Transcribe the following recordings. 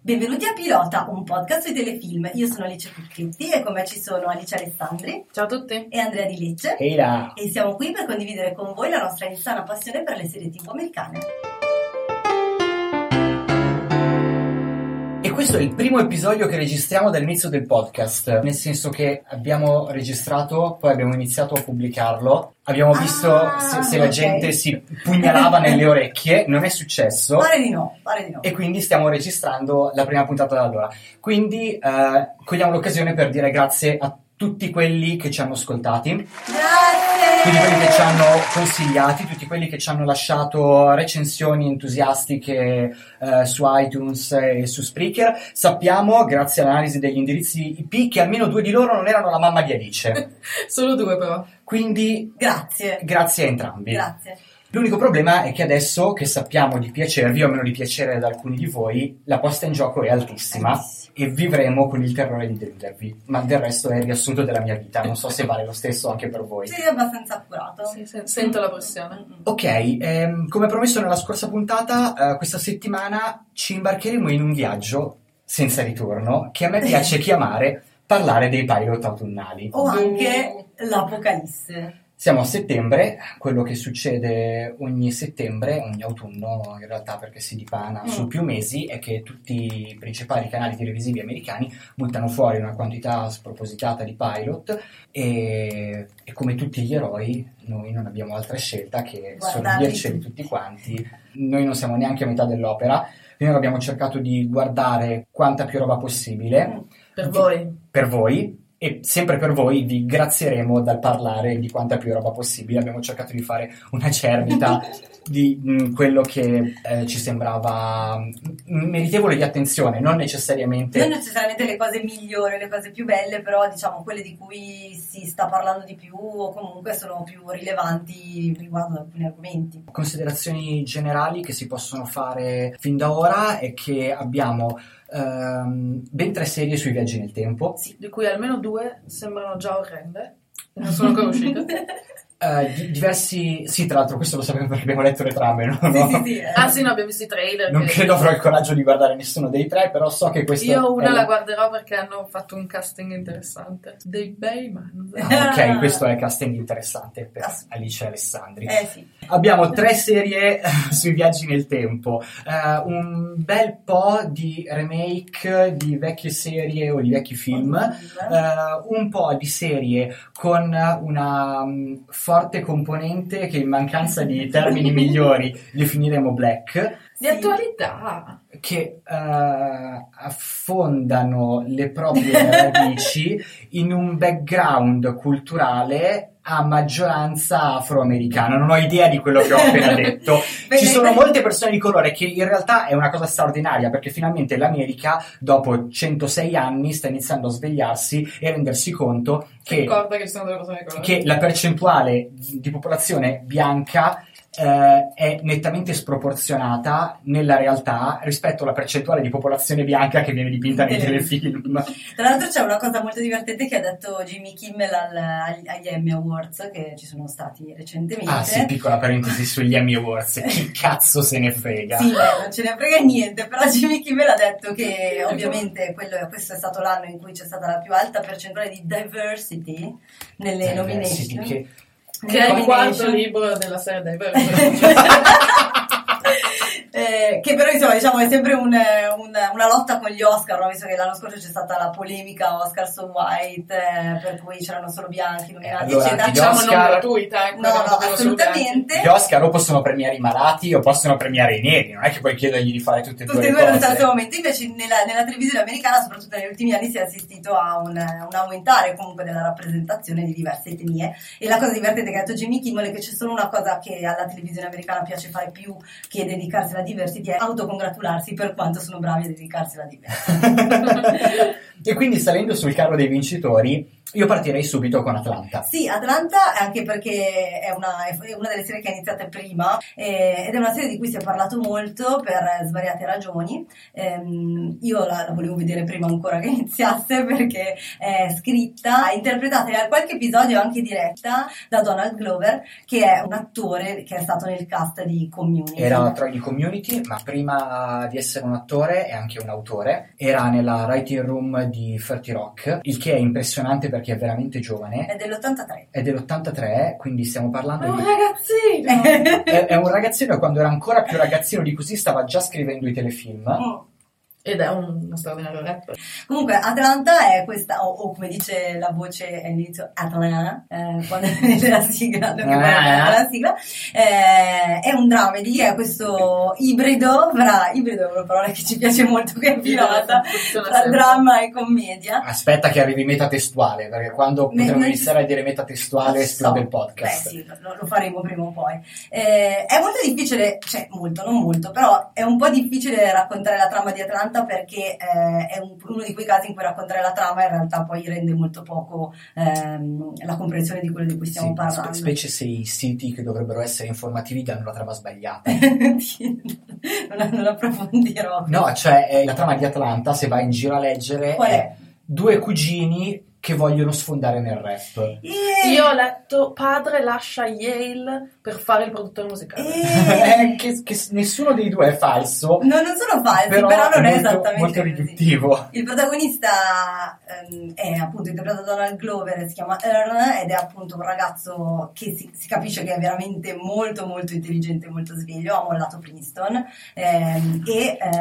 Benvenuti a Pilota, un podcast sui telefilm. Io sono Alice Cucchetti e con me ci sono Alice Alessandri. Ciao a tutti. E Andrea Di Lecce. Hey là. E siamo qui per condividere con voi la nostra insana passione per le serie TV americane. E questo è il primo episodio che registriamo dall'inizio del podcast, nel senso che abbiamo registrato, poi abbiamo iniziato a pubblicarlo. Abbiamo visto se la gente si pugnalava nelle orecchie, non è successo. Pare di no. E quindi stiamo registrando la prima puntata da allora. Quindi cogliamo l'occasione per dire grazie a tutti quelli che ci hanno ascoltati. Grazie! Tutti quelli che ci hanno consigliati, tutti quelli che ci hanno lasciato recensioni entusiastiche su iTunes e su Spreaker. Sappiamo, grazie all'analisi degli indirizzi IP, che almeno 2 di loro non erano la mamma di Alice. Solo 2 però. Quindi grazie a entrambi. Grazie. L'unico problema è che adesso che sappiamo di piacervi, o almeno di piacere ad alcuni di voi, la posta in gioco è altissima e vivremo con il terrore di deludervi. Ma del resto è il riassunto della mia vita, non so se vale lo stesso anche per voi. Sì, è abbastanza accurato. Sì, sento la pressione. Ok, come promesso nella scorsa puntata, questa settimana ci imbarcheremo in un viaggio senza ritorno che a me piace chiamare parlare dei pilot autunnali. O anche l'Apocalisse. Siamo a settembre, quello che succede ogni settembre, ogni autunno in realtà, perché si dipana su più mesi, è che tutti i principali canali televisivi americani buttano fuori una quantità spropositata di pilot e come tutti gli eroi noi non abbiamo altra scelta che sorbirceli tutti quanti. Noi non siamo neanche a metà dell'opera, noi abbiamo cercato di guardare quanta più roba possibile per voi. E sempre per voi vi grazieremo dal parlare di quanta più roba possibile. Abbiamo cercato di fare una cernita di quello che ci sembrava meritevole di attenzione, non necessariamente le cose migliori, le cose più belle, però diciamo quelle di cui si sta parlando di più o comunque sono più rilevanti riguardo ad alcuni argomenti. Considerazioni generali che si possono fare fin da ora è che abbiamo ben 3 serie sui viaggi nel tempo, di cui almeno 2 sembrano già orrende, non sono ancora uscite. Diversi, sì, tra l'altro questo lo sappiamo perché abbiamo letto le trame, no? Sì. No, abbiamo visto i trailer. Non credo avrò il coraggio di guardare nessuno dei 3, però so che questo io una la guarderò perché hanno fatto un casting interessante, dei bei man. Ok, questo è casting interessante per Alice Alessandri. Sì. Abbiamo 3 serie sui viaggi nel tempo, un bel po' di remake di vecchie serie o di vecchi film, un po' di serie con una forte componente che in mancanza di termini migliori definiremo black. Di attualità. Che affondano le proprie radici in un background culturale a maggioranza afroamericana. Non ho idea di quello che ho appena detto. Bene, ci sono molte persone di colore, che in realtà è una cosa straordinaria, perché finalmente l'America dopo 106 anni sta iniziando a svegliarsi e a rendersi conto che la percentuale di popolazione bianca è nettamente sproporzionata nella realtà rispetto alla percentuale di popolazione bianca che viene dipinta nei telefilm. Tra l'altro c'è una cosa molto divertente che ha detto Jimmy Kimmel agli Emmy Awards, che ci sono stati recentemente. Sì, piccola parentesi sugli Emmy Awards, chi cazzo se ne frega? Sì, non ce ne frega niente, però Jimmy Kimmel ha detto che ovviamente questo è stato l'anno in cui c'è stata la più alta percentuale di diversity nelle nomination. Che è il quarto libro della serie Diversity. Che però insomma diciamo è sempre una lotta con gli Oscar, no? Visto che l'anno scorso c'è stata la polemica Oscar so white, per cui c'erano solo bianchi nominati, allora, diciamo non gratuita, no, assolutamente. Gli Oscar o possono premiare i malati o possono premiare i neri, non è che puoi chiedergli di fare tutte e due le cose. In certo momento invece nella televisione americana, soprattutto negli ultimi anni, si è assistito a un aumentare comunque della rappresentazione di diverse etnie, e la cosa divertente che ha detto Jimmy Kimmel è che c'è solo una cosa che alla televisione americana piace fare più che dedicarsi alla diversity, è autocongratularsi per quanto sono bravi e dedicarsela di più. E quindi, salendo sul carro dei vincitori, io partirei subito con Atlanta. Sì, Atlanta, anche perché è una delle serie che è iniziata prima, ed è una serie di cui si è parlato molto per svariate ragioni. Io la volevo vedere prima ancora che iniziasse, perché è scritta, interpretata in qualche episodio anche diretta da Donald Glover, che è un attore che è stato nel cast di Community. Era tra i Community, ma prima di essere un attore è anche un autore. Era nella writing room di 30 Rock, il che è impressionante perché è veramente giovane. È dell'83, quindi stiamo parlando di... ragazzino! È un ragazzino, quando era ancora più ragazzino di così stava già scrivendo i telefilm. Oh. Ed è uno straordinario rapper. Comunque Atlanta è questa, o come dice la voce all'inizio, Atlanta, quando è la sigla, è un dramedy, è questo ibrido tra, ibrido è una parola che ci piace molto, che è Pilota, tra dramma e commedia. Aspetta che arrivi metatestuale, perché quando potremo iniziare a dire metatestuale esplode il podcast. Beh sì, lo faremo prima o poi. È molto difficile, però è un po' difficile raccontare la trama di Atlanta, perché è uno di quei casi in cui raccontare la trama in realtà poi rende molto poco la comprensione di quello di cui stiamo parlando, specie se i siti che dovrebbero essere informativi danno la trama sbagliata. non approfondirò. No, la trama di Atlanta, se vai in giro a leggere, è due cugini che vogliono sfondare nel rap. Io ho letto padre lascia Yale per fare il produttore musicale. Che nessuno dei due è falso. No, non sono falsi, però non è molto, esattamente molto riduttivo. Così. Il protagonista è appunto interpretato da Donald Glover, si chiama Earn, ed è appunto un ragazzo che si capisce che è veramente molto molto intelligente, molto sveglio, ha mollato Princeton ho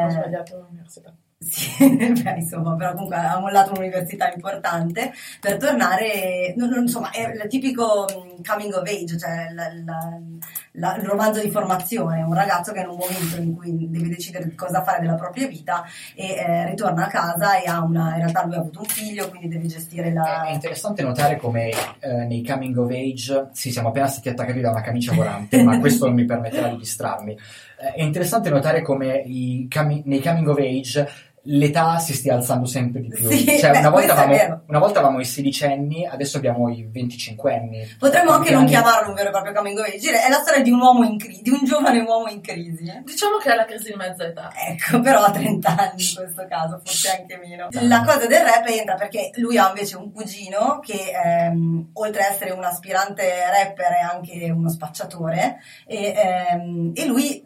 sbagliato l'università. Sì, però comunque ha mollato un'università importante per tornare, è il tipico coming of age, cioè il romanzo di formazione, un ragazzo che in un momento in cui deve decidere cosa fare della propria vita e ritorna a casa e in realtà lui ha avuto un figlio, quindi deve gestire la... È interessante notare come nei coming of age, sì, siamo appena stati attaccati da una camicia volante, ma questo non mi permetterà di distrarmi. È interessante notare come nei coming of age l'età si stia alzando sempre di più. Sì, una volta avevamo i sedicenni, adesso abbiamo i 25enni. Potremmo anche non chiamarlo un vero e proprio coming of age, è la storia di un uomo in crisi, di un giovane uomo in crisi. Diciamo che è la crisi di mezza età. Ecco, però a 30 anni in questo caso, forse anche meno. La cosa del rap entra perché lui ha invece un cugino che oltre ad essere un aspirante rapper è anche uno spacciatore e lui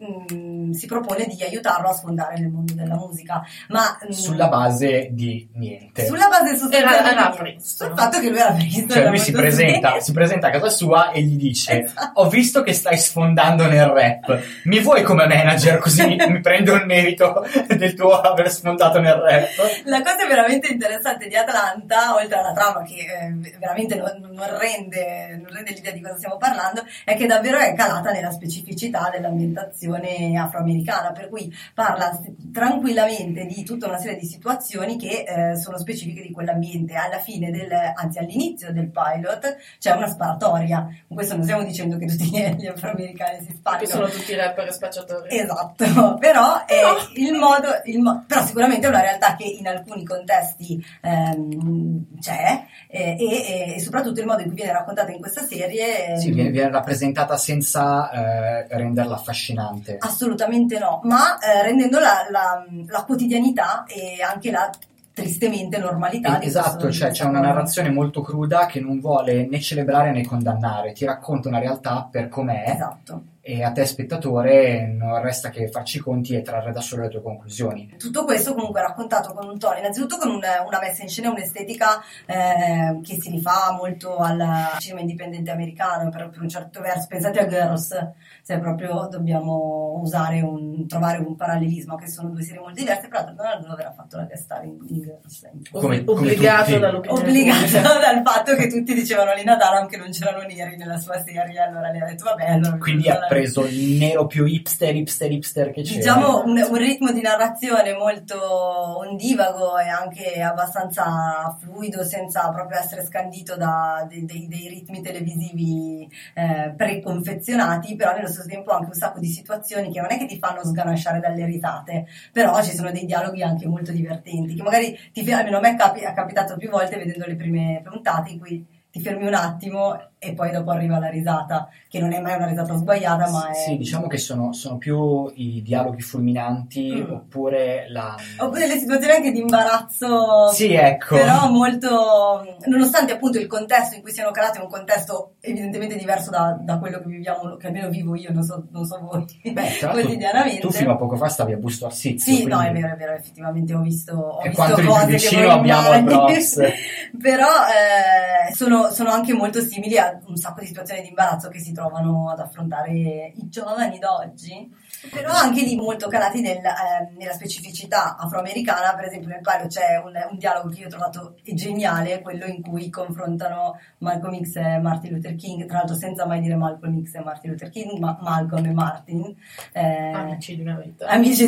si propone di aiutarlo a sfondare nel mondo della musica, ma sulla base di niente, sulla base sul fatto che lui era Princeton, cioè lui si presenta a casa sua e gli dice ho visto che stai sfondando nel rap, mi vuoi come manager, così mi prendo il merito del tuo aver sfondato nel rap. La cosa veramente interessante di Atlanta, oltre alla trama che veramente non rende l'idea di cosa stiamo parlando, è che davvero è calata nella specificità dell'ambientazione afroamericana, per cui parla tranquillamente di tutta una serie di situazioni che sono specifiche di quell'ambiente. All'inizio del pilot c'è una sparatoria. Con questo non stiamo dicendo che tutti gli afroamericani si sparano, che sono tutti rapper e spacciatori. Esatto, però è però sicuramente è una realtà che in alcuni contesti c'è e soprattutto il modo in cui viene raccontata in questa serie. Sì, viene rappresentata senza renderla affascinante. Assolutamente no, ma rendendo la quotidianità e anche la tristemente normalità di esatto, cioè c'è una narrazione molto cruda che non vuole né celebrare né condannare, ti racconta una realtà per com'è, esatto, e a te spettatore non resta che farci i conti e trarre da solo le tue conclusioni. Tutto questo comunque raccontato con un tono, innanzitutto con una messa in scena, un'estetica che si rifà molto al cinema indipendente americano, per un certo verso. Pensate a Girls, se proprio dobbiamo trovare un parallelismo, che sono due serie molto diverse, però Donald Glover ha fatto la testa in Girls, obbligato dal fatto che tutti dicevano Lina Dunham che non c'erano neri nella sua serie, allora lei ha detto vabbè, allora quindi preso il nero più hipster che c'è. Diciamo un ritmo di narrazione molto ondivago e anche abbastanza fluido, senza proprio essere scandito da dei ritmi televisivi preconfezionati, però nello stesso tempo anche un sacco di situazioni che non è che ti fanno sganasciare dalle risate, però ci sono dei dialoghi anche molto divertenti che magari almeno a me è capitato più volte vedendo le prime puntate in cui ti fermi un attimo e poi dopo arriva la risata, che non è mai una risata sbagliata, ma è... Sì, diciamo che sono più i dialoghi fulminanti, oppure le situazioni anche di imbarazzo. Sì, ecco. Però molto... Nonostante appunto il contesto in cui siano creati, è un contesto evidentemente diverso da quello che viviamo, che almeno vivo io, non so voi, quotidianamente. Tu fino a poco fa stavi a Busto Arsizio. Sì, quindi... no, è vero, effettivamente ho visto cose vicino che abbiamo al Bronx. Però sono anche molto simili a un sacco di situazioni di imbarazzo che si trovano ad affrontare i giovani d'oggi, però anche lì molto calati nella specificità afroamericana. Per esempio nel Palio c'è un dialogo che io ho trovato geniale, quello in cui confrontano Malcolm X e Martin Luther King, tra l'altro senza mai dire Malcolm X e Martin Luther King, ma Malcolm e Martin, amici di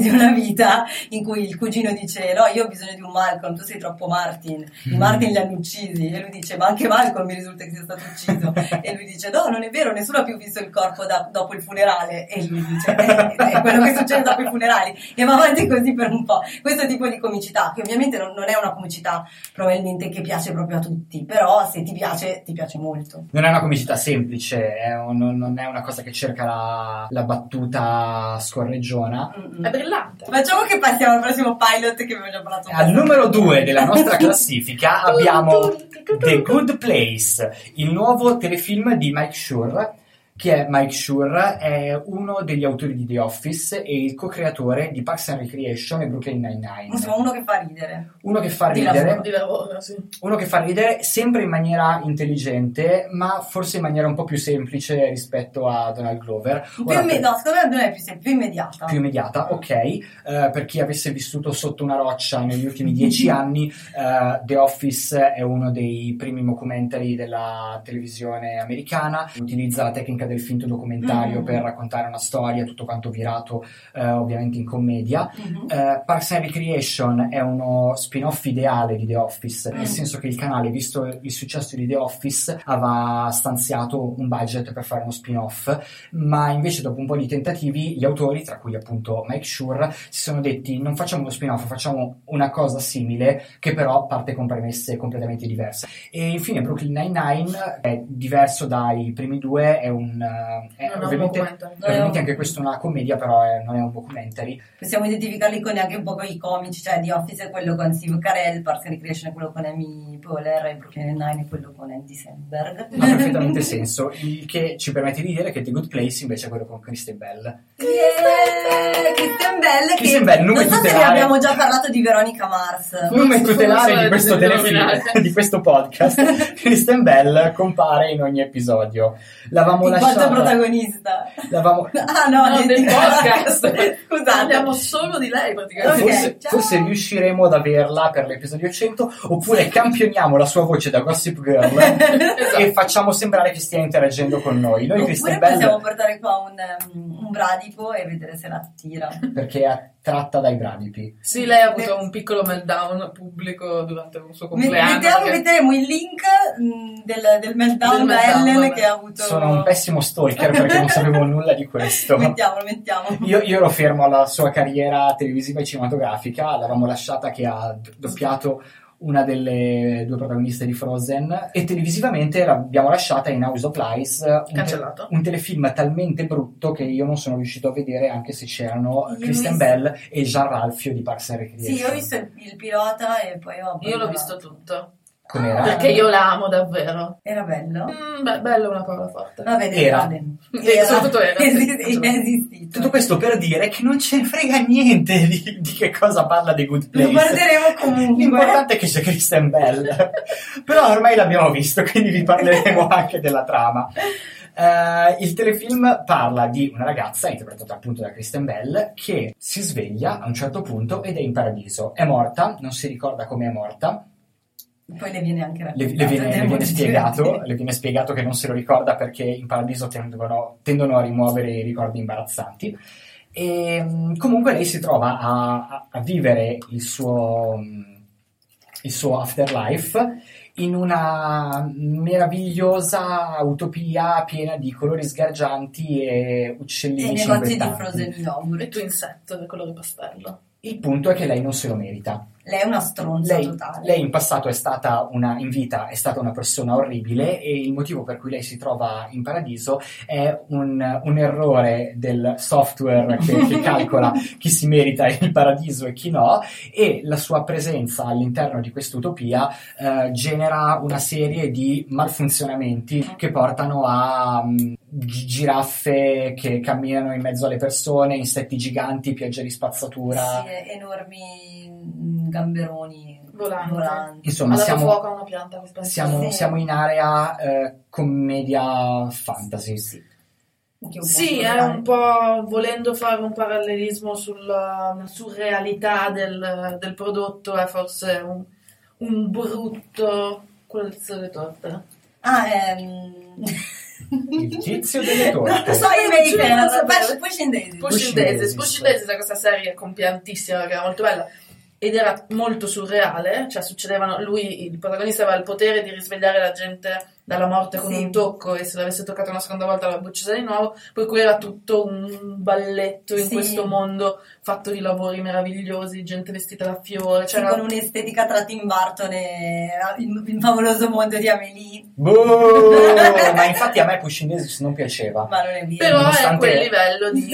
una vita, in cui il cugino dice: no, io ho bisogno di un Malcolm, tu sei troppo Martin, i Martin li hanno uccisi, e lui dice: ma anche Malcolm mi risulta che sia stato ucciso. E lui dice: no, non è vero, nessuno ha più visto il corpo dopo il funerale. E lui dice: è quello che succede dopo i funerali. E va avanti così per un po'. Questo tipo di comicità, che ovviamente non è una comicità probabilmente che piace proprio a tutti, però se ti piace, ti piace molto. Non è una comicità semplice, non è una cosa che cerca la battuta scorreggiona. È brillante. Facciamo che passiamo al prossimo pilot che vi ho già parlato. Al numero 2 della nostra classifica abbiamo The Good Place, il nuovo telefilm di Mike Schur. Chi è Mike Schur? È uno degli autori di The Office e il co-creatore di Parks and Recreation e Brooklyn Nine-Nine. Insomma, uno che fa ridere sempre in maniera intelligente, ma forse in maniera un po' più semplice rispetto a Donald Glover. Secondo me è più immediata. Ok, per chi avesse vissuto sotto una roccia negli ultimi 10 anni, The Office è uno dei primi documentary della televisione americana. Utilizza la tecnica del finto documentario per raccontare una storia, tutto quanto virato ovviamente in commedia. Parks and Recreation è uno spin-off ideale di The Office, nel senso che il canale, visto il successo di The Office, aveva stanziato un budget per fare uno spin-off, ma invece dopo un po' di tentativi gli autori, tra cui appunto Mike Schur, si sono detti: non facciamo uno spin-off, facciamo una cosa simile che però parte con premesse completamente diverse. E infine Brooklyn Nine-Nine è diverso dai primi due, è ovviamente anche questa è una commedia, però non è un documentary. Possiamo identificarli con anche un po' con i comici, cioè The Office è quello con Steve Carell, Parks and Recreation è quello con Amy Poehler e Brooklyn Nine-Nine è quello con Andy Samberg. Ha perfettamente senso, il che ci permette di dire che The Good Place invece è quello con Kristen Bell. Kristen Bell, non so se ne abbiamo già parlato di Veronica Mars, nome tutelare di questo telefilm, di questo podcast. Kristen Bell compare in ogni episodio. L'avevamo lasciata protagonista. No, del podcast. Parliamo solo di lei praticamente. Okay, forse riusciremo ad averla per l'episodio 100, oppure campioniamo la sua voce da Gossip Girl e facciamo sembrare che stia interagendo con noi. Oppure possiamo portare qua un bradipo e vedere se la tira. Perché ha tratta dai bradipi. Sì, lei ha avuto un piccolo meltdown pubblico durante il suo compleanno. Metteremo il link del meltdown da Ellen che ha avuto. Sono un pessimo stalker perché non sapevo nulla di questo. Mettiamolo. Io ero fermo alla sua carriera televisiva e cinematografica. L'avevamo lasciata che ha doppiato una delle due protagoniste di Frozen, e televisivamente l'abbiamo lasciata in House of Lies, un telefilm talmente brutto che io non sono riuscito a vedere, anche se c'erano Kristen Bell e Jean Ralphio di Parks and Recreation. Sì, io ho visto il pilota e poi io l'ho visto tutto. Com'era? Perché io l'amo davvero. Era bello? Bello è una parola forte. Vabbè, era. Soprattutto era. Esistito. Tutto questo per dire che non ce ne frega niente di che cosa parla The Good Place. Lo guarderemo comunque. L'importante è che c'è Kristen Bell. Però ormai l'abbiamo visto, quindi vi parleremo anche della trama. Il telefilm parla di una ragazza, interpretata appunto da Kristen Bell, che si sveglia a un certo punto ed è in paradiso. È morta, non si ricorda come è morta. Poi le viene anche spiegato che non se lo ricorda perché in paradiso tendono a rimuovere i ricordi imbarazzanti. E comunque lei si trova a vivere il suo afterlife in una meravigliosa utopia piena di colori sgargianti e uccellini cinguettanti. E i negozi di Frozen yogurt e tu insetto del colore pastello. Il punto è che lei non se lo merita. Lei è una stronza totale. Lei in passato è stata una persona orribile, e il motivo per cui lei si trova in paradiso è un errore del software che calcola chi si merita il paradiso e chi no, e la sua presenza all'interno di quest'utopia genera una serie di malfunzionamenti che portano a giraffe che camminano in mezzo alle persone, insetti giganti, piogge di spazzatura, sì, enormi gamberoni volanti. Insomma, siamo in area commedia fantasy. Sì. Sì, è un po' volendo fare un parallelismo sulla surrealità del prodotto, è forse un brutto quello delle torte. Il tizio delle torte. Pushing Daisies è questa serie compiantissima che era molto bella ed era molto surreale, cioè il protagonista aveva il potere di risvegliare la gente dalla morte con un tocco, e se l'avesse toccata una seconda volta l'aveva uccisa di nuovo, per cui era tutto un balletto in questo mondo fatto di lavori meravigliosi, gente vestita da fiore, cioè con un'estetica tra Tim Burton e il favoloso mondo di Amélie. Ma infatti a me Pushing Daisies non piaceva, ma non è vero. Però nonostante, è quel livello di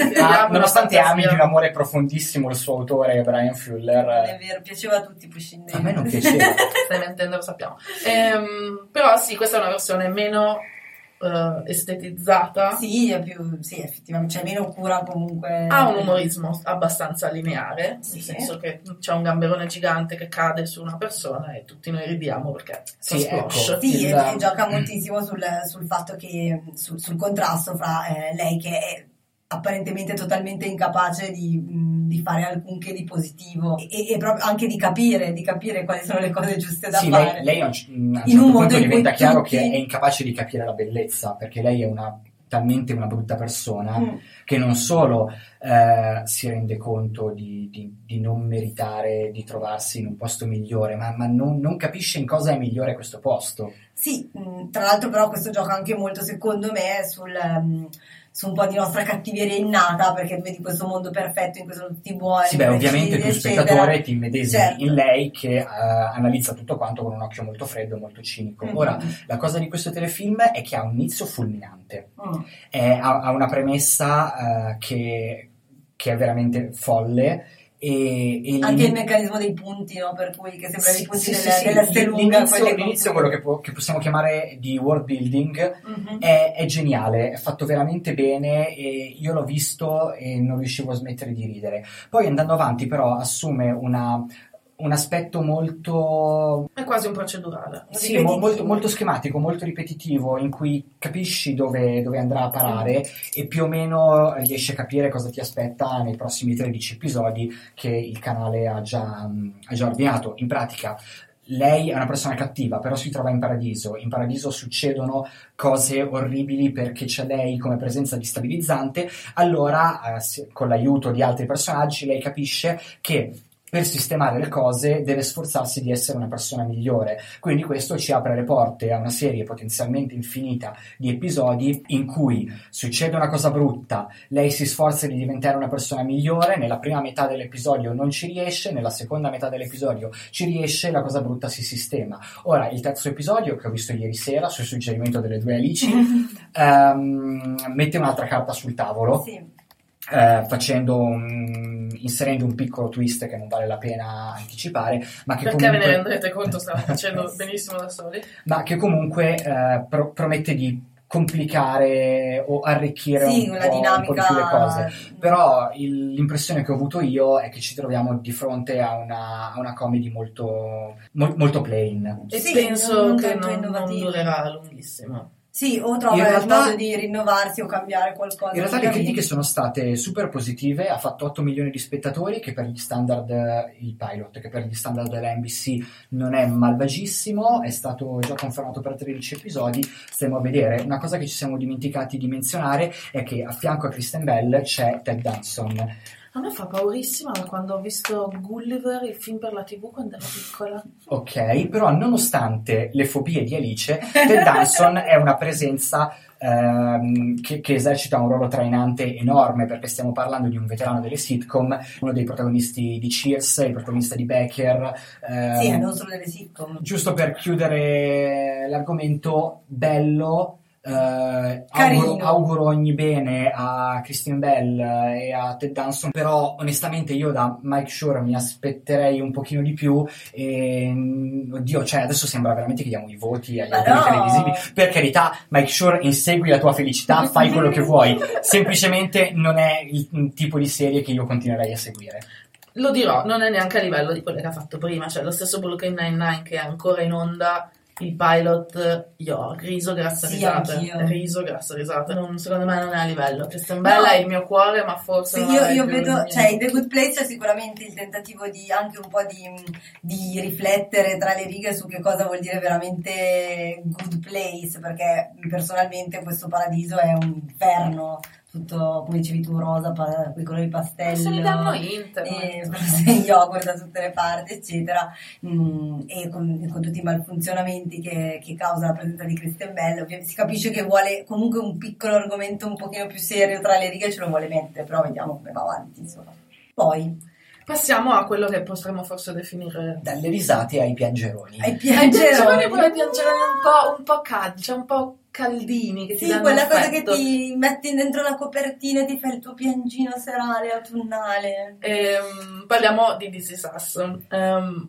nonostante ami di un amore profondissimo il suo autore Brian Fuller, non è vero, piaceva a tutti Pushing Daisies, a me non piaceva. Stai mentendo, lo sappiamo. Però sì, questa è una versione meno estetizzata, è più effettivamente c'è meno cura, comunque ha un umorismo abbastanza lineare, nel senso che c'è un gamberone gigante che cade su una persona e tutti noi ridiamo perché e gioca moltissimo sul fatto che sul contrasto fra lei che è apparentemente totalmente incapace di fare alcunché di positivo e proprio anche di capire quali sono le cose giuste da fare. Lei a un certo punto diventa chiaro che è incapace di capire la bellezza, perché lei è talmente una brutta persona che non solo si rende conto di non meritare di trovarsi in un posto migliore, ma non capisce in cosa è migliore questo posto. Sì, tra l'altro però questo gioca anche molto, secondo me, su un po' di nostra cattiveria innata, perché vedi questo mondo perfetto in cui sono tutti buoni. Sì, beh, ovviamente tu spettatore ti immedesimi in lei che analizza tutto quanto con un occhio molto freddo e molto cinico. Mm-hmm. Ora, la cosa di questo telefilm è che ha un inizio fulminante, ha una premessa che è veramente folle. E anche il meccanismo dei punti, no? Per cui che sembra i punti della stelunga, l'inizio, quello che possiamo chiamare di world building, è geniale, è fatto veramente bene, e io l'ho visto e non riuscivo a smettere di ridere. Poi andando avanti però assume un aspetto molto, è quasi un procedurale, sì, molto, molto schematico, molto ripetitivo, in cui capisci dove andrà a parare e più o meno riesci a capire cosa ti aspetta nei prossimi 13 episodi che il canale ha già ordinato. In pratica lei è una persona cattiva, però si trova in paradiso. In paradiso succedono cose orribili perché c'è lei come presenza destabilizzante. Allora, con l'aiuto di altri personaggi, lei capisce che per sistemare le cose deve sforzarsi di essere una persona migliore, quindi questo ci apre le porte a una serie potenzialmente infinita di episodi in cui succede una cosa brutta, lei si sforza di diventare una persona migliore, nella prima metà dell'episodio non ci riesce, nella seconda metà dell'episodio ci riesce, la cosa brutta si sistema. Ora, il terzo episodio, che ho visto ieri sera sul suggerimento delle due Alici, mette un'altra carta sul tavolo, inserendo un piccolo twist che non vale la pena anticipare, ma che perché comunque ve ne rendrete conto, stava facendo benissimo da soli, ma che comunque promette di complicare o arricchire un po' di più le cose. Però l'impressione che ho avuto io è che ci troviamo di fronte a una comedy molto, molto plain, e penso che non durerà lunghissimo. Sì, o trovano il modo di rinnovarsi o cambiare qualcosa. In realtà le critiche sono state super positive, ha fatto 8 milioni di spettatori, che per gli standard, il pilot, che per gli standard della NBC non è malvagissimo, è stato già confermato per 13 episodi, stiamo a vedere. Una cosa che ci siamo dimenticati di menzionare è che a fianco a Kristen Bell c'è Ted Danson. A me fa paurissima da quando ho visto Gulliver, il film per la TV, quando ero piccola. Ok, però nonostante le fobie di Alice, Ted Danson è una presenza che esercita un ruolo trainante enorme, perché stiamo parlando di un veterano delle sitcom, uno dei protagonisti di Cheers, il protagonista di Becker. Sì, è il nostro delle sitcom. Giusto per chiudere l'argomento, bello. Auguro ogni bene a Kristen Bell e a Ted Danson, però onestamente io da Mike Schur mi aspetterei un pochino di più e, oddio, cioè adesso sembra veramente che diamo i voti agli autori televisivi, per carità Mike Schur, insegui la tua felicità, fai quello che vuoi, semplicemente non è il tipo di serie che io continuerei a seguire. Lo dirò, non è neanche a livello di quello che ha fatto prima, cioè lo stesso Brooklyn Nine-Nine che è ancora in onda, il pilot, io riso grasso risate, anch'io. Riso grasso risate, non, secondo me non è a livello. Kristen Bell è il mio cuore, ma forse sì, io vedo, cioè The Good Place è sicuramente il tentativo di anche un po' di riflettere tra le righe su che cosa vuol dire veramente good place, perché personalmente questo paradiso è un inferno, tutto, come dicevi tu, rosa, quei colori pastello, se li danno yogurt da tutte le parti, eccetera, e con tutti i malfunzionamenti che causa la presenza di Kristen Bell. Ovviamente si capisce che vuole comunque un piccolo argomento un pochino più serio tra le righe, ce lo vuole mettere, però vediamo come va avanti, insomma. Poi passiamo a quello che potremmo forse definire dalle risate ai piangeroni. Quella piangeroni un po' caggia, un po' caldini, che sì, ti danno quella effetto. Cosa che ti metti dentro la copertina e ti fai il tuo piangino serale, autunnale. Parliamo di This is Us,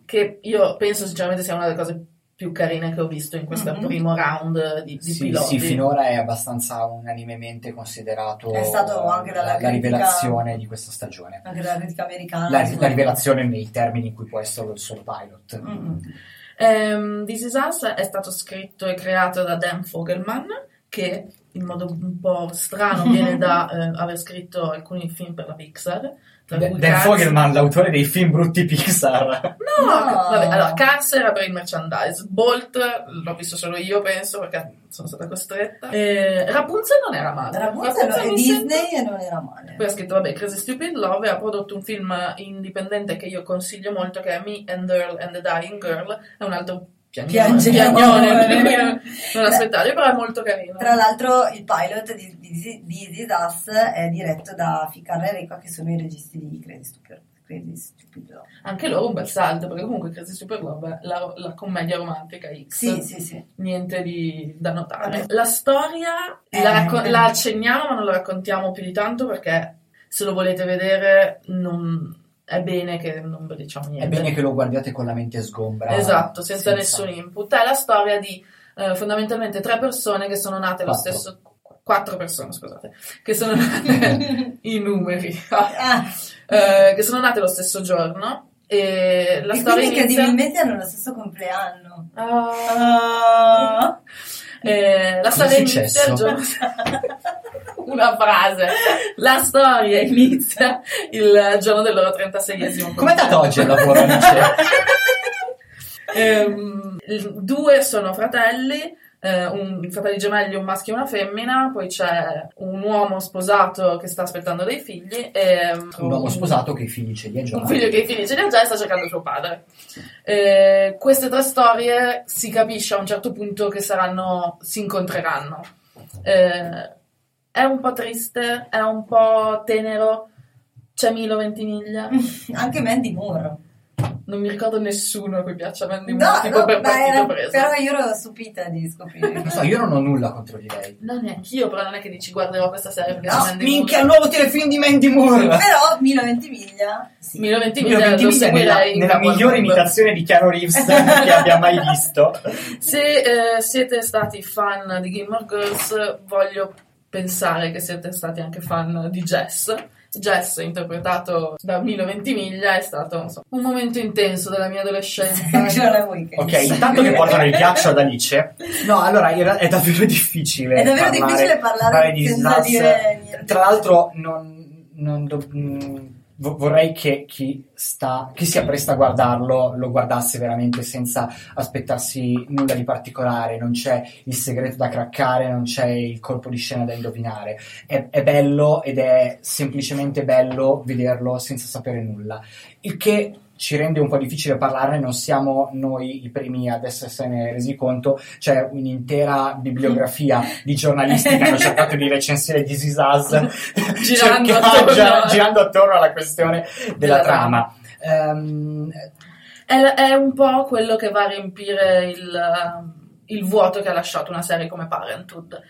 che io penso sinceramente sia una delle cose più carine che ho visto in questo primo round di piloti. Sì, finora è abbastanza unanimemente considerato, è stato anche dalla la rivelazione di questa stagione, anche dalla critica americana, la rivelazione nei termini in cui può essere il solo pilot. This is Us è stato scritto e creato da Dan Fogelman, che in modo un po' strano viene da aver scritto alcuni film per la Pixar, tra cui Dan Fogelman, l'autore dei film brutti Pixar. Vabbè, allora Cars era per il merchandise, Bolt l'ho visto solo io, penso, perché sono stata costretta, Rapunzel non era male, Rapunzel è Disney e non era male. Poi ha scritto, vabbè, Crazy Stupid Love, e ha prodotto un film indipendente che io consiglio molto, che è Me and Earl and the Dying Girl, è un altro piagnone, non aspettare, però è molto carino. Tra l'altro il pilot di This Is Us è diretto da Ficarra e Reca, che sono i registi di Crazy Stupid Love. Anche loro un bel salto, perché comunque Crazy Stupid Love è la commedia romantica X, sì. Niente da notare. Vabbè. La storia la accenniamo ma non la raccontiamo più di tanto, perché se lo volete vedere è bene che non ve diciamo niente. È bene che lo guardiate con la mente sgombra. Esatto, senza nessun input. È la storia di fondamentalmente tre persone che sono nate lo stesso... Quattro persone, scusate. Che sono nate... I numeri. Che sono nate lo stesso giorno. E la storia inizia... Quindi incredibilmente hanno lo stesso compleanno. La storia inizia il giorno... Una frase. La storia inizia il giorno del loro 36esimo. Come è andato oggi il lavoro, amici? Due sono fratelli, un fratelli gemelli, un maschio e una femmina. Poi c'è un uomo sposato che sta aspettando dei figli. Un uomo sposato che i figli ce li ha già. Un figlio che i figli ce li ha già e sta cercando suo padre. Queste tre storie si capisce a un certo punto che si incontreranno. È un po' triste, è un po' tenero, c'è Milo Ventimiglia. Anche Mandy Moore. Non mi ricordo nessuno a cui piaccia Mandy Moore, per partito preso. Però io ero stupita di scoprire. Non so, io non ho nulla contro di lei. No, neanch'io, però non è che dici guarderò questa serie perché c'è Mandy Moore. Minchia, il nuovo telefilm di Mandy Moore! Però Milo Ventimiglia... Sì. Milo Ventimiglia lo seguirei nella migliore imitazione di Keanu Reeves che abbia mai visto. Se siete stati fan di Gilmore Girls, voglio... pensare che siete stati anche fan di Jess, Jess, interpretato da Milo Ventimiglia, è stato un momento intenso della mia adolescenza. Ok, intanto che portano il ghiaccio ad Alice. No, allora è davvero difficile. È davvero difficile parlare di senza dire niente. Tra l'altro vorrei che chi si appresta a guardarlo lo guardasse veramente senza aspettarsi nulla di particolare. Non c'è il segreto da craccare, non c'è il colpo di scena da indovinare. È bello, ed è semplicemente bello vederlo senza sapere nulla, il che ci rende un po' difficile parlarne. Non siamo noi i primi ad essersene resi conto, c'è un'intera bibliografia di giornalisti che hanno cercato di recensire This is Us girando attorno alla questione della trama. È un po' quello che va a riempire il vuoto che ha lasciato una serie come Parenthood.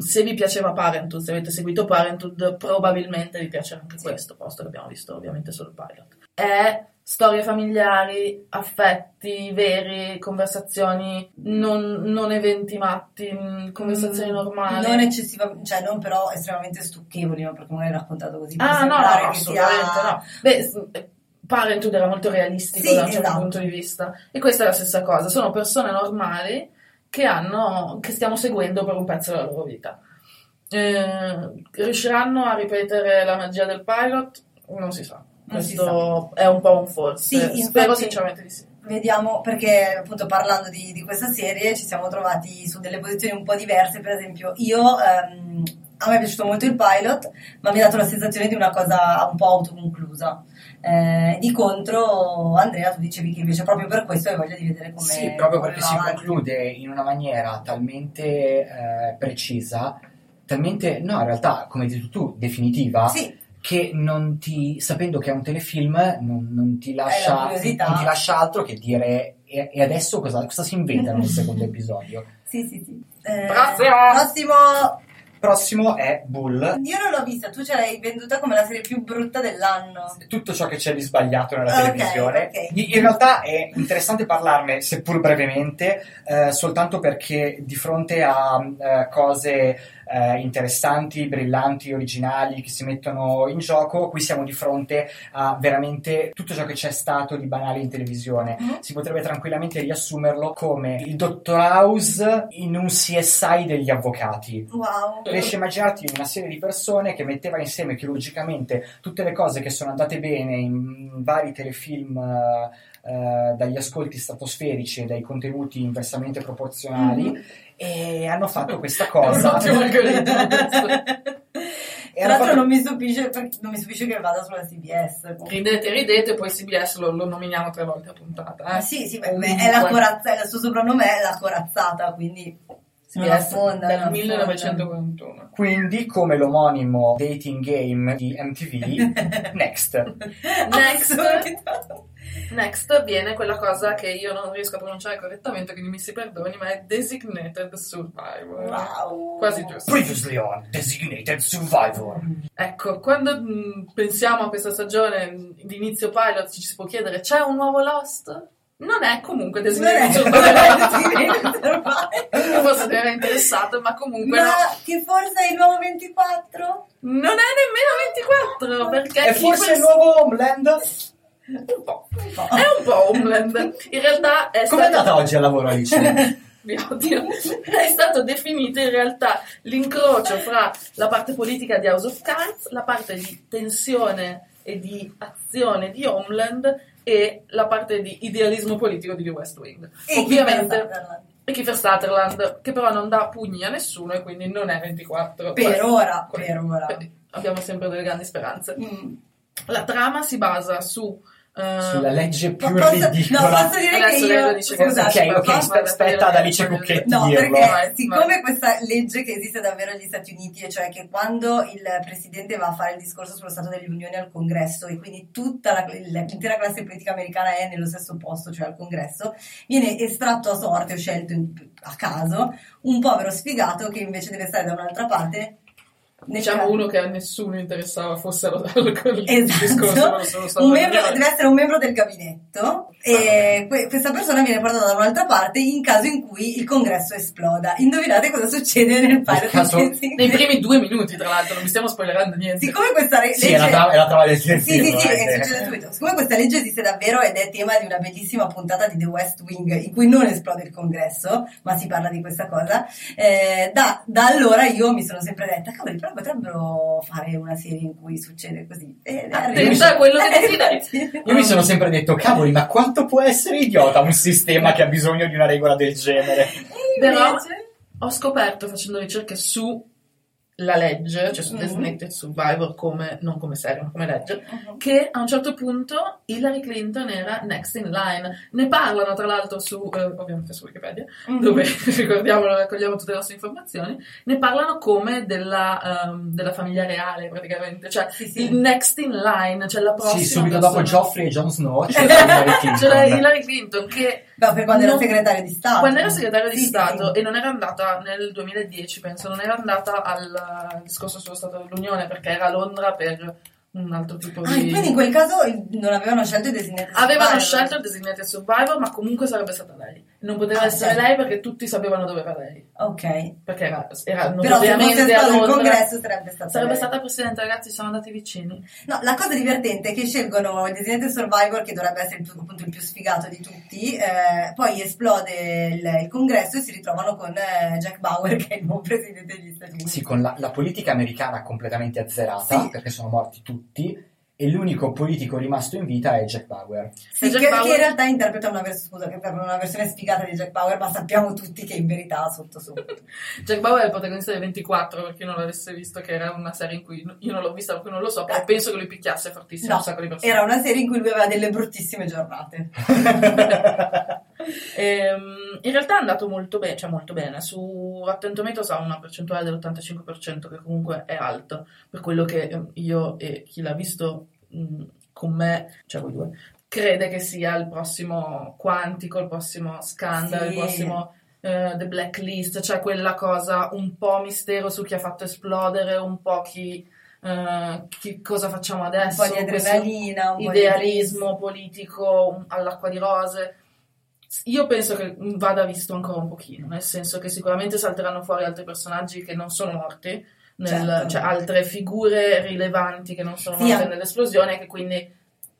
Se vi piaceva Parenthood, se avete seguito Parenthood, probabilmente vi piace anche questo, posto che abbiamo visto ovviamente solo il pilot. È storie familiari, affetti veri, conversazioni, non eventi matti, conversazioni normali. Non eccessiva, cioè non però estremamente stucchevoli, ma perché magari raccontato così. No, assolutamente no. Beh, Parenthood era molto realistico da un certo punto di vista. E questa è la stessa cosa, sono persone normali che stiamo seguendo per un pezzo della loro vita. Riusciranno a ripetere la magia del pilot? Non si sa. Questo è un po' un forse, sì, spero sinceramente di sì. Vediamo, perché appunto parlando di questa serie ci siamo trovati su delle posizioni un po' diverse. Per esempio io, a me è piaciuto molto il pilot, ma mi ha dato la sensazione di una cosa un po' autoconclusa. Di contro, Andrea, tu dicevi che invece proprio per questo hai voglia di vedere come... Sì, proprio perché si conclude in una maniera talmente precisa, talmente, no, in realtà, come hai detto tu, definitiva, sì, che non ti, sapendo che è un telefilm, non ti lascia, altro che dire e adesso cosa si inventa nel secondo episodio. Sì. Prossimo è Bull. Io non l'ho vista, tu ce l'hai venduta come la serie più brutta dell'anno. Tutto ciò che c'è di sbagliato nella televisione. Okay. In realtà è interessante parlarne, seppur brevemente, soltanto perché di fronte a cose interessanti, brillanti, originali che si mettono in gioco, qui siamo di fronte a veramente tutto ciò che c'è stato di banale in televisione. Si potrebbe tranquillamente riassumerlo come il dottor House in un CSI degli avvocati. Wow. Riesci a immaginarti una serie di persone che metteva insieme chirurgicamente tutte le cose che sono andate bene in vari telefilm dagli ascolti stratosferici e dai contenuti inversamente proporzionali, e hanno fatto questa cosa. Tra l'altro non mi stupisce che vada sulla CBS. Ridete, poi CBS lo nominiamo 3 volte a puntata. Sì, è il suo soprannome è la corazzata, quindi dal 1941. Quindi, come l'omonimo dating game di MTV, Next viene quella cosa che io non riesco a pronunciare correttamente, quindi mi si perdoni, ma è Designated Survivor. Wow, quasi giusto. Previously on Designated Survivor. Ecco, quando pensiamo a questa stagione di inizio pilot ci si può chiedere: c'è un nuovo Lost? Non è comunque Designated Survivor. Forse mi era interessato, ma comunque no. Che forse è il nuovo 24? Non è nemmeno 24, perché... E forse il nuovo Homeland? Un po'. È un po' Homeland. In realtà è... Come è andata oggi al lavoro, Alice? È stato definito in realtà l'incrocio fra la parte politica di House of Cards, la parte di tensione e di azione di Homeland e la parte di idealismo politico di The West Wing. E ovviamente... E Kiefer Sutherland, che però non dà pugni a nessuno e quindi non è 24. Per ora. Abbiamo sempre delle grandi speranze. La trama si basa su... sulla legge più ridicola. No, posso dire adesso che io... aspetta ad Alice Cucchetti. No, perché siccome questa legge che esiste davvero negli Stati Uniti, e cioè che quando il presidente va a fare il discorso sullo stato dell'Unione al Congresso, e quindi tutta l'intera classe politica americana è nello stesso posto, cioè al Congresso, viene estratto a sorte o scelto a caso un povero sfigato che invece deve stare da un'altra parte diciamo uno che a nessuno interessava fosse al discorso, un membro, deve essere un membro del gabinetto, e questa persona viene portata da un'altra parte in caso in cui il congresso esploda. Indovinate cosa succede nel Parenthood nei primi 2 minuti, tra l'altro non vi stiamo spoilerando niente. Siccome questa legge succede subito, siccome questa legge esiste davvero ed è tema di una bellissima puntata di The West Wing in cui non esplode il congresso ma si parla di questa cosa, da allora io mi sono sempre detta, cavoli, però potrebbero fare una serie in cui succede così. Io mi sono sempre detto, cavoli, ma quanto può essere idiota un sistema che ha bisogno di una regola del genere? Però ho scoperto facendo ricerche su la legge, cioè su Designated Survivor, come, non come serie ma come legge, che a un certo punto Hillary Clinton era next in line. Ne parlano tra l'altro su ovviamente su Wikipedia, dove ricordiamolo, raccogliamo tutte le nostre informazioni. Ne parlano come della famiglia reale praticamente, cioè il next in line, cioè la prossima. Sì, subito dopo Joffrey e Jon Snow c'era Hillary Clinton, che quando era segretario di Stato. Quando era segretario di Stato e non era andata nel 2010, penso, non era andata al discorso sullo Stato dell'Unione perché era a Londra per un altro tipo di... quindi in quel caso non avevano scelto il Designated Survivor. Avevano scelto il Designated Survivor, ma comunque sarebbe stata lei. Non poteva essere lei perché tutti sapevano dove era lei. Ok. Perché era però se fosse stato il congresso sarebbe stata presidente. Ragazzi, sono andati vicini. No, la cosa divertente è che scelgono il Designated Survivor, che dovrebbe essere appunto il più sfigato di tutti, poi esplode il congresso e si ritrovano con Jack Bauer, che è il nuovo presidente degli Stati Uniti. Sì, con la politica americana completamente azzerata, perché sono morti tutti. E l'unico politico rimasto in vita è Jack Bauer. Sì, che in realtà interpreta una versione sfigata di Jack Bauer, ma sappiamo tutti che in verità sotto. Jack Bauer è il protagonista del 24, per chi non l'avesse visto, che era una serie in cui io non l'ho vista, per cui non lo so, però penso che lui picchiasse fortissimo un sacco di persone. Era una serie in cui lui aveva delle bruttissime giornate. In realtà è andato molto bene, cioè molto bene. Su Rotten Tomatoes ha una percentuale dell'85%, che comunque è alto per quello che io e chi l'ha visto con me, cioè voi due, crede che sia il prossimo Quantico, il prossimo Scandal, il prossimo The Blacklist, cioè quella cosa un po' mistero su chi ha fatto esplodere, un po' chi cosa facciamo adesso, un po' di adrenalina, un idealismo politico all'acqua di rose. Io penso che vada visto ancora un pochino, nel senso che sicuramente salteranno fuori altri personaggi che non sono morti, cioè altre figure rilevanti che non sono morte nell'esplosione, che quindi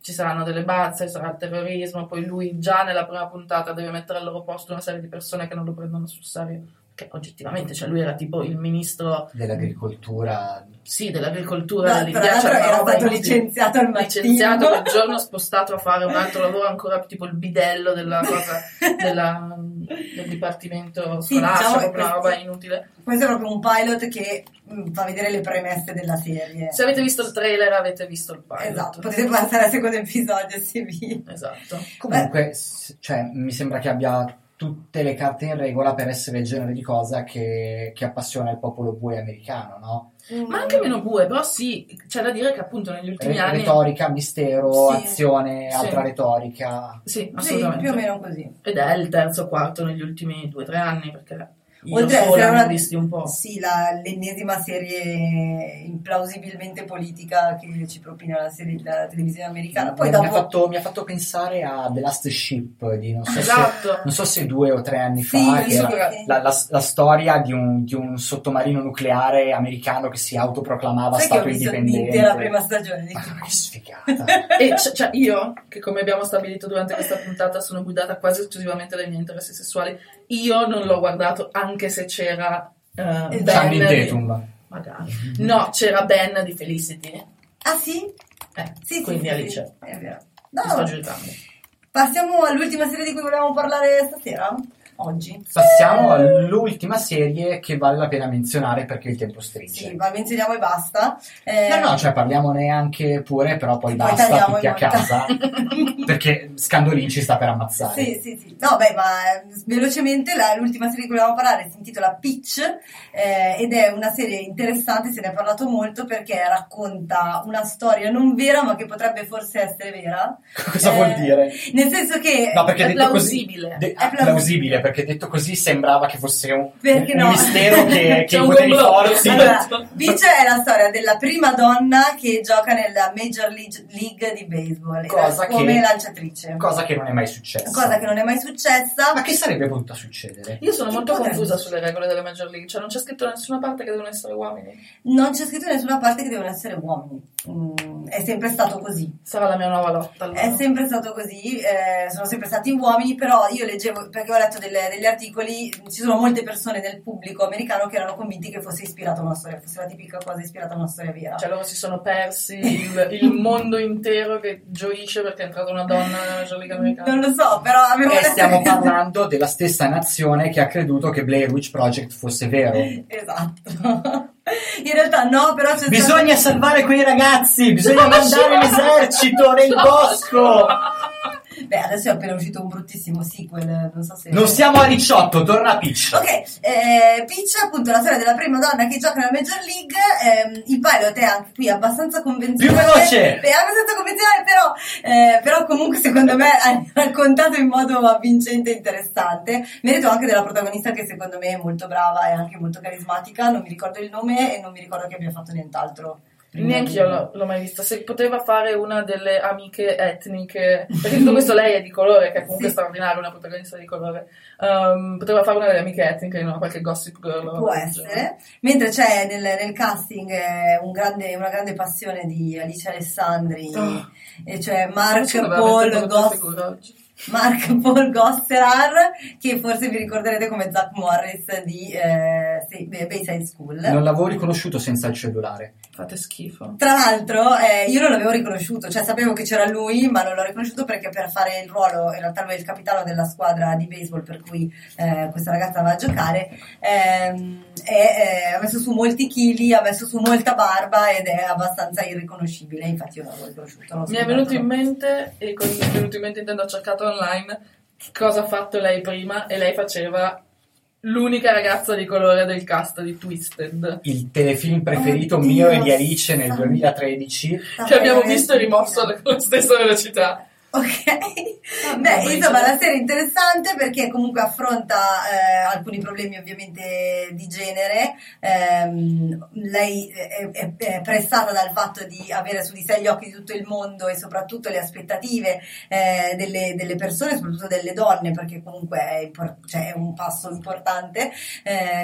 ci saranno delle bazze, sarà il terrorismo. Poi lui già nella prima puntata deve mettere al loro posto una serie di persone che non lo prendono sul serio, che oggettivamente, cioè lui era tipo il ministro dell'agricoltura, no, tra l'altro era stato licenziato al mattino, licenziato quel giorno, spostato a fare un altro lavoro ancora tipo il bidello della cosa del dipartimento scolastico, diciamo, proprio una roba inutile. Questo è proprio un pilot che fa vedere le premesse della serie. Se avete visto il trailer avete visto il pilot, esatto, potete passare al secondo episodio se vi... esatto. Comunque cioè, mi sembra che abbia tutte le carte in regola per essere il genere di cosa che appassiona il popolo bue americano, no? Ma anche meno bue, però sì, c'è da dire che appunto negli ultimi anni... retorica, mistero, azione, altra retorica... Sì, assolutamente. Sì, più o meno così. Ed è il terzo o quarto negli ultimi 2 o 3 anni, perché... oltre a essere l'ennesima serie implausibilmente politica che ci propina la serie della televisione americana. Poi mi ha fatto pensare a The Last Ship di non so se 2 o 3 anni fa, che era la storia di un sottomarino nucleare americano che si autoproclamava stato indipendente. La prima stagione di che sfigata. E cioè io, che come abbiamo stabilito durante questa puntata sono guidata quasi esclusivamente dai miei interessi sessuali, io non l'ho guardato anche se c'era Ben, magari. No, c'era Ben di Felicity. Ah sì? Sì, quindi sì, Alice. È vero. No. Mi sto aggiustando. Passiamo all'ultima serie di cui volevamo parlare stasera. Oggi. Passiamo all'ultima serie che vale la pena menzionare perché il tempo stringe. Sì, ma menzioniamo e basta. No, cioè parliamone anche pure, però poi basta, tutti a casa perché Scandolin ci sta per ammazzare. Sì. No, beh, ma velocemente l'ultima serie di cui volevamo parlare si intitola Pitch, ed è una serie interessante, se ne è parlato molto perché racconta una storia non vera ma che potrebbe forse essere vera. Cosa vuol dire? Nel senso che è plausibile. perché detto così sembrava che fosse un mistero che potevi forzi. Allora, Beach è la storia della prima donna che gioca nella Major League di baseball come lanciatrice. Cosa che non è mai successa. Ma che sarebbe potuta succedere? Io sono molto confusa sulle regole della Major League, cioè non c'è scritto da nessuna parte che devono essere uomini. È sempre stato così. Sarà la mia nuova lotta. Allora. È sempre stato così, sono sempre stati uomini, però io leggevo, perché ho letto degli articoli, ci sono molte persone del pubblico americano che erano convinti che fosse ispirata a una storia, fosse la tipica cosa ispirata a una storia vera. Cioè loro si sono persi il mondo intero che gioisce perché è entrata una donna nella Major League americana. Non lo so, però avevo letto. E stiamo parlando della stessa nazione che ha creduto che Blair Witch Project fosse vero. Esatto. In realtà no, però bisogna salvare quei ragazzi, bisogna mandare l'esercito nel bosco. Beh, adesso è appena uscito un bruttissimo sequel, non so se... Non siamo a 18, torna a Pitch. Ok, Pitch, appunto, la storia della prima donna che gioca nella Major League, il pilot è anche qui abbastanza convenzionale. Più veloce! È abbastanza convenzionale, però comunque secondo me è raccontato in modo avvincente e interessante. Merito anche della protagonista che secondo me è molto brava e anche molto carismatica, non mi ricordo il nome e non mi ricordo che abbia fatto nient'altro. Neanche io l'ho mai vista. Se poteva fare una delle amiche etniche, perché tutto questo lei è di colore, che è comunque straordinaria, una protagonista di colore, poteva fare una delle amiche etniche in qualche Gossip Girl. Può essere. Mentre c'è nel casting una grande passione di Alice Alessandri, e cioè Mark, Paul, Mark Paul Gosserar, che forse vi ricorderete come Zach Morris di Bayside School. Non l'avevo riconosciuto senza il cellulare. Fate schifo. Tra l'altro io non l'avevo riconosciuto, cioè sapevo che c'era lui ma non l'ho riconosciuto perché per fare il ruolo, in realtà lui è il capitano della squadra di baseball per cui questa ragazza va a giocare, ha messo su molti chili, ha messo su molta barba ed è abbastanza irriconoscibile, infatti io non l'avevo riconosciuto. Mi è venuto in mente, e con mi è venuto in mente intendo, ho cercato online cosa ha fatto lei prima e lei faceva l'unica ragazza di colore del cast di Twisted, il telefilm preferito mio e di Alice nel 2013, che abbiamo visto e rimosso alla stessa velocità. Ok, beh, insomma la serie è interessante perché comunque affronta alcuni problemi ovviamente di genere. Lei è pressata dal fatto di avere su di sé gli occhi di tutto il mondo e soprattutto le aspettative delle persone, soprattutto delle donne, perché comunque cioè, è un passo importante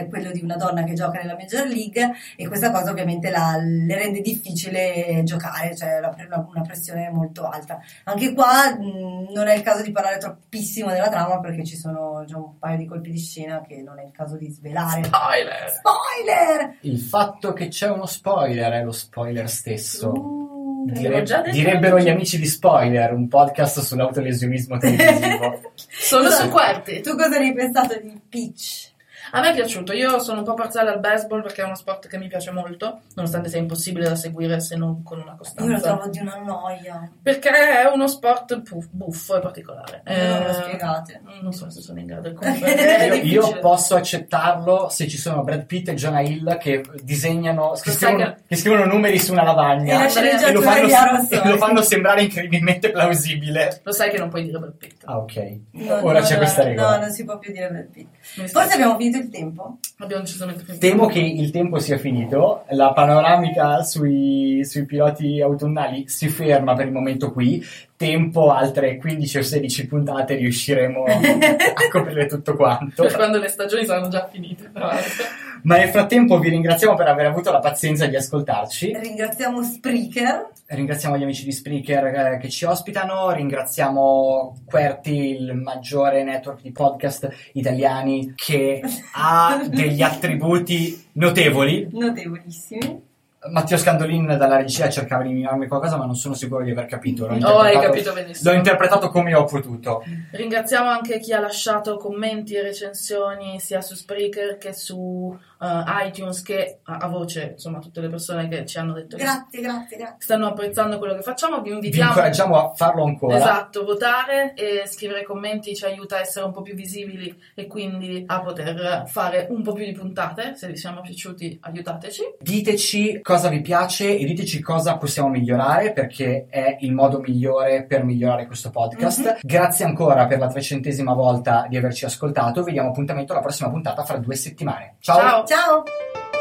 quello di una donna che gioca nella Major League, e questa cosa ovviamente le rende difficile giocare, cioè una pressione molto alta. Anche qua non è il caso di parlare troppissimo della trama perché ci sono già un paio di colpi di scena che non è il caso di svelare. Spoiler! Il fatto che c'è uno spoiler è lo spoiler stesso. Direbbero gli amici di Spoiler, un podcast sull'autolesionismo televisivo. Sono su quarti. Tu cosa ne hai pensato di Pitch? A me è piaciuto, io sono un po' parziale al baseball perché è uno sport che mi piace molto, nonostante sia impossibile da seguire se non con una costanza. Io lo trovo di una noia. Perché è uno sport buffo e particolare. Non lo spiegate. Non so se sono in grado. Io posso accettarlo se ci sono Brad Pitt e Jonah Hill che disegnano, che scrivono numeri su una lavagna e lo fanno sembrare incredibilmente plausibile. Lo sai che non puoi dire Brad Pitt. Ah, ok. Ora c'è questa regola. No, non si può più dire Brad Pitt. Forse abbiamo finito il tempo. Temo che il tempo sia finito. La panoramica sui piloti autunnali si ferma per il momento qui. Tempo altre 15 o 16 puntate riusciremo a coprire tutto quanto. Per quando le stagioni saranno già finite. Però. Ma nel frattempo vi ringraziamo per aver avuto la pazienza di ascoltarci. Ringraziamo Spreaker. Ringraziamo gli amici di Spreaker che ci ospitano. Ringraziamo Querti, il maggiore network di podcast italiani che ha degli attributi notevoli. Notevolissimi. Matteo Scandolin dalla regia cercava di eliminarmi qualcosa ma non sono sicuro di aver capito. Hai capito benissimo. L'ho interpretato come ho potuto. Ringraziamo anche chi ha lasciato commenti e recensioni sia su Spreaker che su iTunes, che a voce, insomma, tutte le persone che ci hanno detto grazie. Stanno apprezzando quello che facciamo. Vi incoraggiamo a farlo ancora. Esatto, votare e scrivere commenti ci aiuta a essere un po' più visibili e quindi a poter fare un po' più di puntate. Se vi siamo piaciuti, aiutateci, diteci cosa vi piace e diteci cosa possiamo migliorare, perché è il modo migliore per migliorare questo podcast. Mm-hmm. Grazie ancora per la 300ª volta di averci ascoltato. Vediamo appuntamento alla prossima puntata fra 2 settimane. Ciao! Ciao! Ciao.